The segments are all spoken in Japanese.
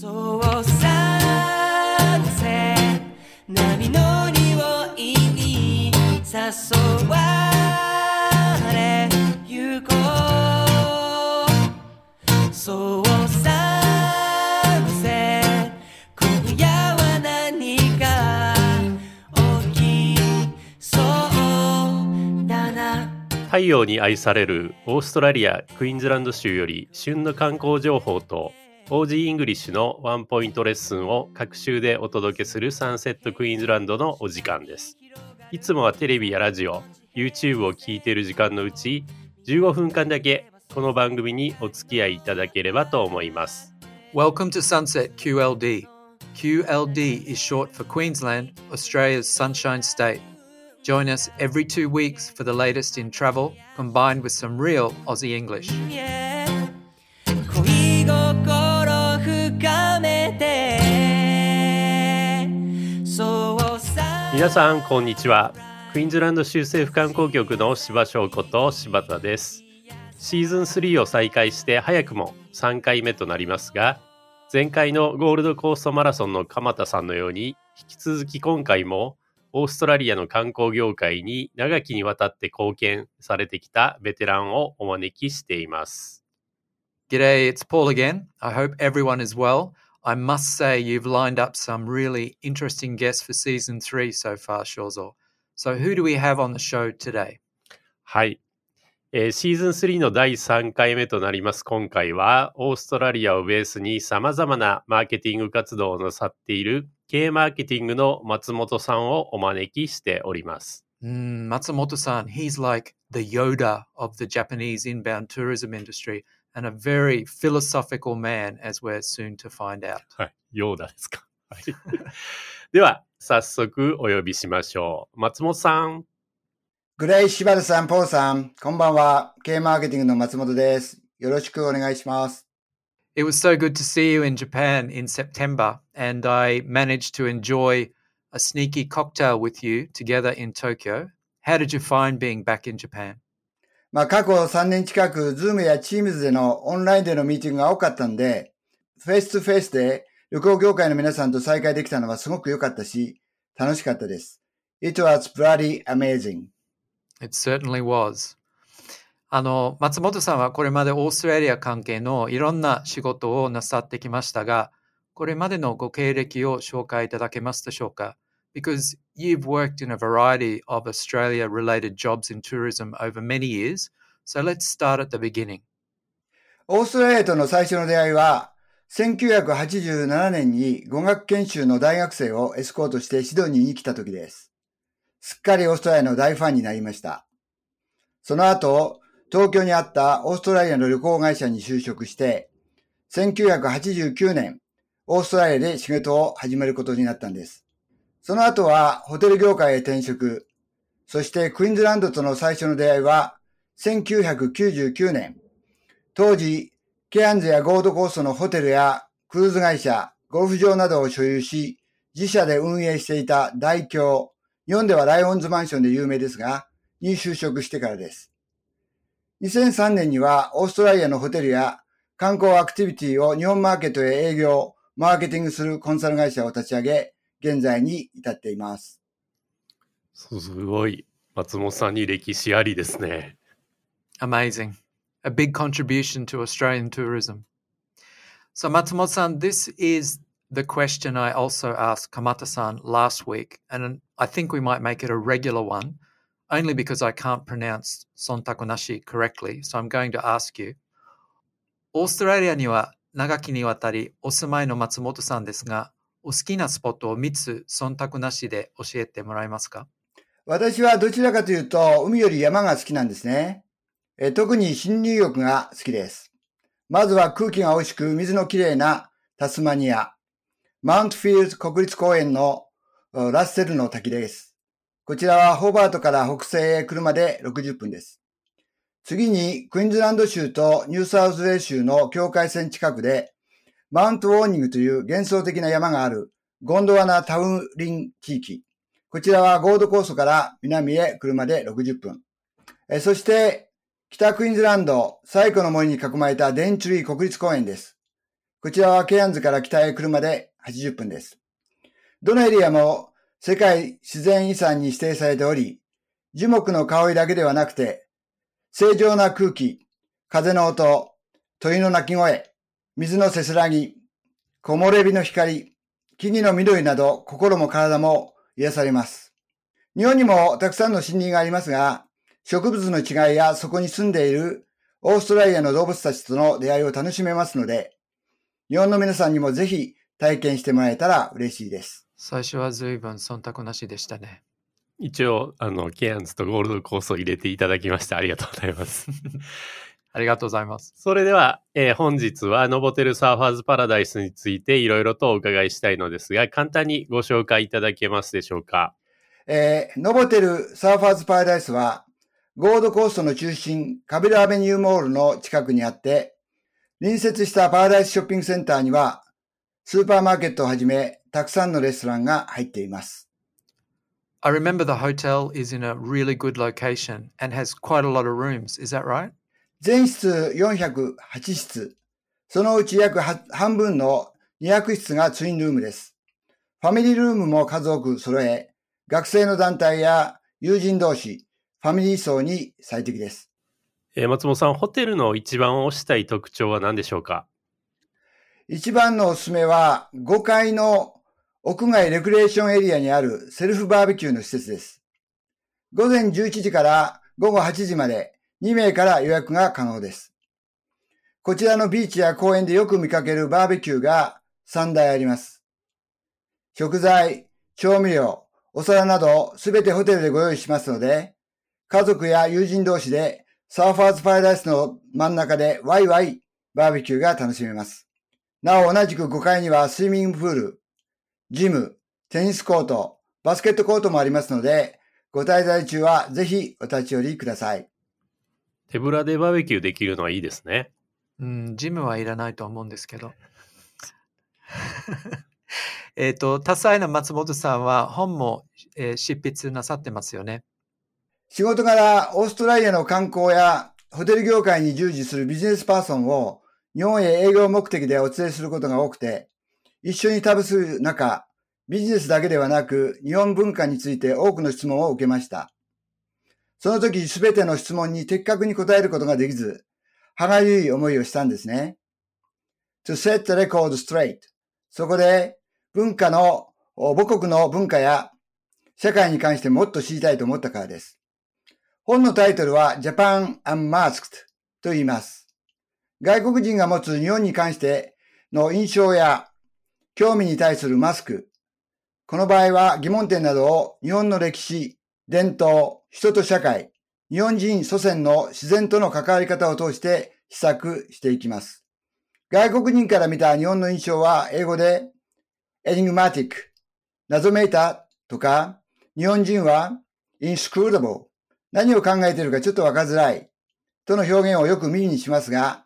そうサンセット波の匂いに誘われゆこうそうサンセット今夜は何か起きそうだな。太陽に愛されるオーストラリアクイーンズランド州より旬の観光情報とOG イングリッシュのワンポイントレッスンを各週でお届けするサンセットクイーンズランドのお時間です。いつもはテレビやラジオ YouTube を聞いている時間のうち15分間だけこの番組にお付き合いいただければと思います。 Welcome to Sunset QLD. QLD is short for Queensland, Australia's sunshine state. Join us every 2 weeks for the latest in travel combined with some real Aussie English. 恋心皆さんこんにちは。クイーンズランド州政府観光局の柴翔子と柴田です。シーズン3を再開して早くも3回目となりますが、前回のゴールドコーストマラソンの鎌田さんのように引き続き今回もオーストラリアの観光業界に長きにわたって貢献されてきたベテランをお招きしています。 G'day, it's Paul again. I hope everyone is well.I must say you've lined up some really interesting guests for season 3 so far, Shozo. So who do we have on the show today? はい、シーズン3の第3回目となります。今回はオーストラリアをベースに様々なマーケティング活動をなさっている K-Marketing の松本さんをお招きしております。Matsumoto-san, he's like the Yoda of the Japanese inbound tourism industry.And a very philosophical man, as we're soon to find out. はい、ヨーダですか。はい、では、早速お呼びしましょう。松本さん。Good day, 柴田さん、ポーさん。こんばんは。K-Marketing の松本です。よろしくお願いします。It was so good to see you in Japan in September, and I managed to enjoy a sneaky cocktail with you together in Tokyo. How did you find being back in Japan?まあ、過去3年近く、Zoom や Teams でのオンラインでのミーティングが多かったんで、フェイスとフェイスで旅行業界の皆さんと再会できたのはすごく良かったし、楽しかったです。It was bloody amazing. It certainly was. 松本さんはこれまでオーストラリア関係のいろんな仕事をなさってきましたが、これまでのご経歴を紹介いただけますでしょうか?Because you've worked in a variety of Australia-related jobs in tourism over many years, so let's start at the beginning. オーストラリアとの最初の出会いは、1987年に語学研修の大学生をエスコートしてシドニーに来た時です。すっかりオーストラリアの大ファンになりました。その後、東京にあったオーストラリアの旅行会社に就職して、1989年、オーストラリアで仕事を始めることになったんです。その後はホテル業界へ転職。そしてクイーンズランドとの最初の出会いは1999年。当時、ケアンズやゴールドコーストのホテルやクルーズ会社、ゴルフ場などを所有し、自社で運営していたダイキョー、日本ではライオンズマンションで有名ですが、に就職してからです。2003年にはオーストラリアのホテルや観光アクティビティを日本マーケットへ営業、マーケティングするコンサル会社を立ち上げ、現在に至っています。すごい。松本さんに歴史ありですね。Amazing. A big contribution to Australian tourism. So, Matsumoto-san, this is the question I also asked Kamata-san last week, and I think we might make it a regular one, only because I can't pronounce sontakunashi correctly, so I'm going to ask you. オーストラリアには長きにわたりお住まいの松本さんですが、お好きなスポットを3つ忖度なしで教えてもらえますか?私はどちらかというと海より山が好きなんですね。特に森林浴が好きです。まずは空気が美味しく水のきれいなタスマニア、マウントフィールズ国立公園のラッセルの滝です。こちらはホバートから北西へ車で60分です。次にクイーンズランド州とニューサウスウェールズ州の境界線近くでマウントウォーニングという幻想的な山があるゴンドワナタウンリン地域。こちらはゴールドコーストから南へ車で60分。そして北クイーンズランド最古の森に囲まれたデンチュリー国立公園です。こちらはケアンズから北へ車で80分です。どのエリアも世界自然遺産に指定されており、樹木の香りだけではなくて、清浄な空気、風の音、鳥の鳴き声、水のせすらぎ、木漏れ日の光、木々の緑など心も体も癒されます。日本にもたくさんの森林がありますが、植物の違いやそこに住んでいるオーストラリアの動物たちとの出会いを楽しめますので、日本の皆さんにもぜひ体験してもらえたら嬉しいです。最初は随分忖度なしでしたね。一応ケアンズとゴールドコースを入れていただきましてありがとうございます。ありがとうございます。それでは、本日はノボテルサーファーズパラダイスについていろいろとお伺いしたいのですが、簡単にご紹介いただけますでしょうか。ノボテルサーファーズパラダイスはゴールドコーストの中心カビラアベニューモールの近くにあって、隣接したパラダイスショッピングセンターにはスーパーマーケットをはじめたくさんのレストランが入っています。I remember the hotel is in a really good location and has quite a lot of rooms. Is that right? 全室408室、そのうち約半分の200室がツインルームです。ファミリールームも数多く揃え、学生の団体や友人同士、ファミリー層に最適です。松本さん、ホテルの一番推したい特徴は何でしょうか？一番のおすすめは5階の屋外レクレーションエリアにあるセルフバーベキューの施設です。午前11時から午後8時まで2名から予約が可能です。こちらのビーチや公園でよく見かけるバーベキューが3台あります。食材、調味料、お皿などすべてホテルでご用意しますので、家族や友人同士でサーファーズパラダイスの真ん中でワイワイバーベキューが楽しめます。なお同じく5階にはスイミングプール、ジム、テニスコート、バスケットコートもありますので、ご滞在中はぜひお立ち寄りください。手ぶらでバーベキューできるのはいいですね。ジムはいらないと思うんですけど。多彩な松本さんは本も、執筆なさってますよね。仕事柄、オーストラリアの観光やホテル業界に従事するビジネスパーソンを日本へ営業目的でお連れすることが多くて、一緒に旅する中、ビジネスだけではなく日本文化について多くの質問を受けました。その時すべての質問に的確に答えることができず、歯がゆい思いをしたんですね。To set the record straight。そこで母国の文化や社会に関してもっと知りたいと思ったからです。本のタイトルは Japan Unmasked と言います。外国人が持つ日本に関しての印象や興味に対するマスク。この場合は疑問点などを日本の歴史、伝統、人と社会、日本人祖先の自然との関わり方を通して試作していきます。外国人から見た日本の印象は英語でエニグマティック、謎めいたとか、日本人はインスクルーダブル、何を考えているかちょっとわかづらいとの表現をよく耳にしますが、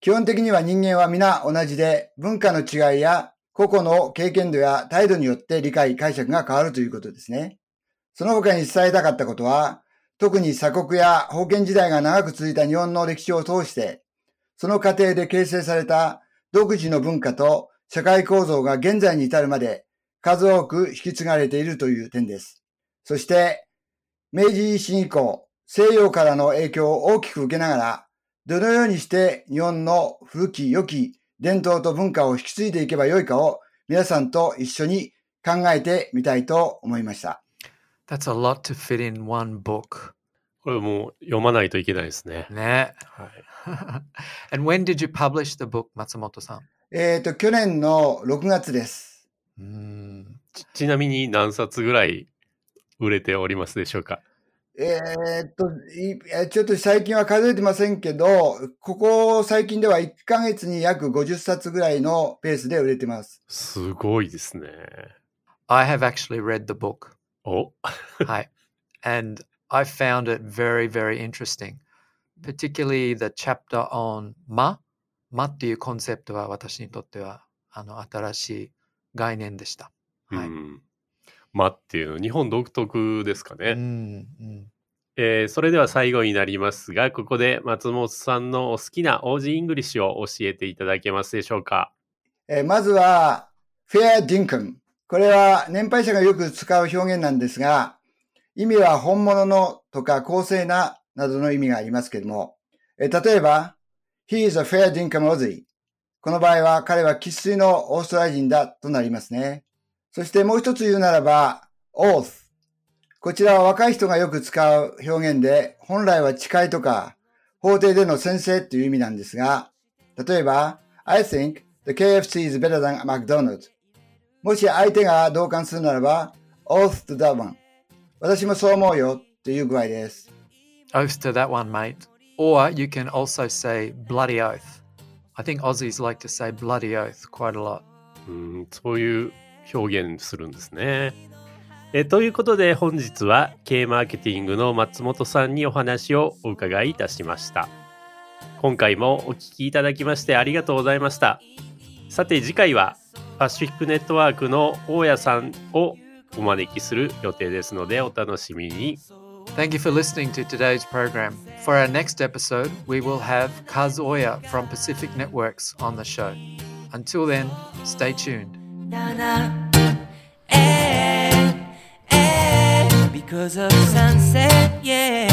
基本的には人間は皆同じで文化の違いや個々の経験度や態度によって理解、解釈が変わるということですね。その他に伝えたかったことは、特に鎖国や封建時代が長く続いた日本の歴史を通して、その過程で形成された独自の文化と社会構造が現在に至るまで数多く引き継がれているという点です。そして、明治維新以降、西洋からの影響を大きく受けながら、どのようにして日本の古き良き伝統と文化を引き継いでいけばよいかを皆さんと一緒に考えてみたいと思いました。That's a lot to fit in one book. これもう読まないといけないですね。ね。はい。And when did you publish the book, 松本さん？去年の6月です。ちなみに何冊ぐらい売れておりますでしょうか？ちょっと最近は数えてませんけど、ここ最近では1ヶ月に約50冊ぐらいのペースで売れてます。すごいですね。I have actually read the book. おはい。And I found it very, very interesting. Particularly the chapter on まっていうコンセプトは私にとっては新しい概念でした。はい。まっていうの日本独特ですかね。それでは最後になりますが、ここで松本さんのお好きな OG イングリッシュを教えていただけますでしょうか。まずはフェアディンクン、これは年配者がよく使う表現なんですが、意味は本物のとか公正ななどの意味がありますけれども、例えば He is a fair dinkum Aussie、 この場合は彼は生粋のオーストラリア人だとなりますね。そしてもう一つ言うならば Oath、 こちらは若い人がよく使う表現で、本来は誓いとか法廷での宣誓という意味なんですが、例えば I think the KFC is better than McDonald's、 もし相手が同感するならば Oath to that one、 私もそう思うよという具合です。Oath to that one, mate. Or you can also say bloody oath. I think Aussies like to say bloody oath quite a lot. そういう表現するんですね。ということで本日は K-Marketing の松本さんにお話をお伺いいたしました。今回もお聞きいただきましてありがとうございました。さて次回は Pacific Network の大谷さんをお招きする予定ですのでお楽しみに。Thank you for listening to today's program. For our next episode, we will have Kazoya from Pacific Networks on the show. Until then, stay tuned. Because of sunset, yeah.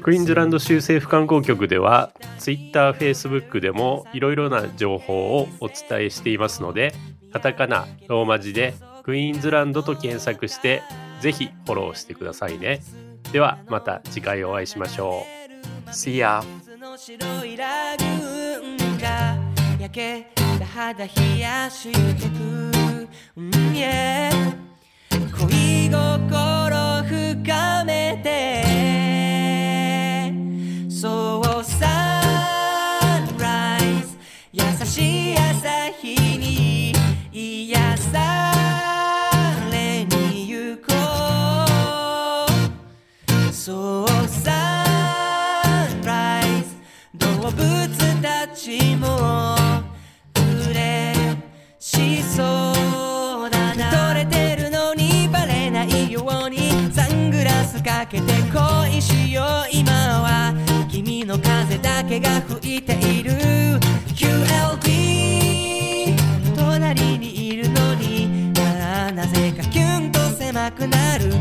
クイーンズランド州政府観光局では Twitter、Facebook でもいろいろな情報をお伝えしていますので、カタカナ、ローマ字でクイーンズランドと検索してぜひフォローしてくださいね。ではまた次回お会いしましょう。 See ya。 白いラグーンが焼けた肌冷やしてく、yeah、恋心深めて、そうサンライズ優しい朝日に癒さSo sunrise 動物たちも嬉しそうだな、撮れてるのにバレないようにサングラスかけて恋しよう、今は君の風だけが吹いている QLD 隣にいるのに、なぜかキュンと狭くなる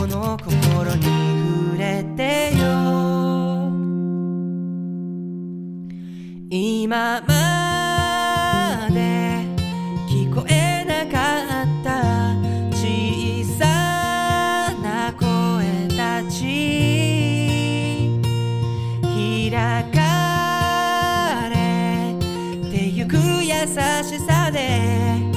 この心に触れてよ、今まで聞こえなかった小さな声たち、開かれてゆく優しさで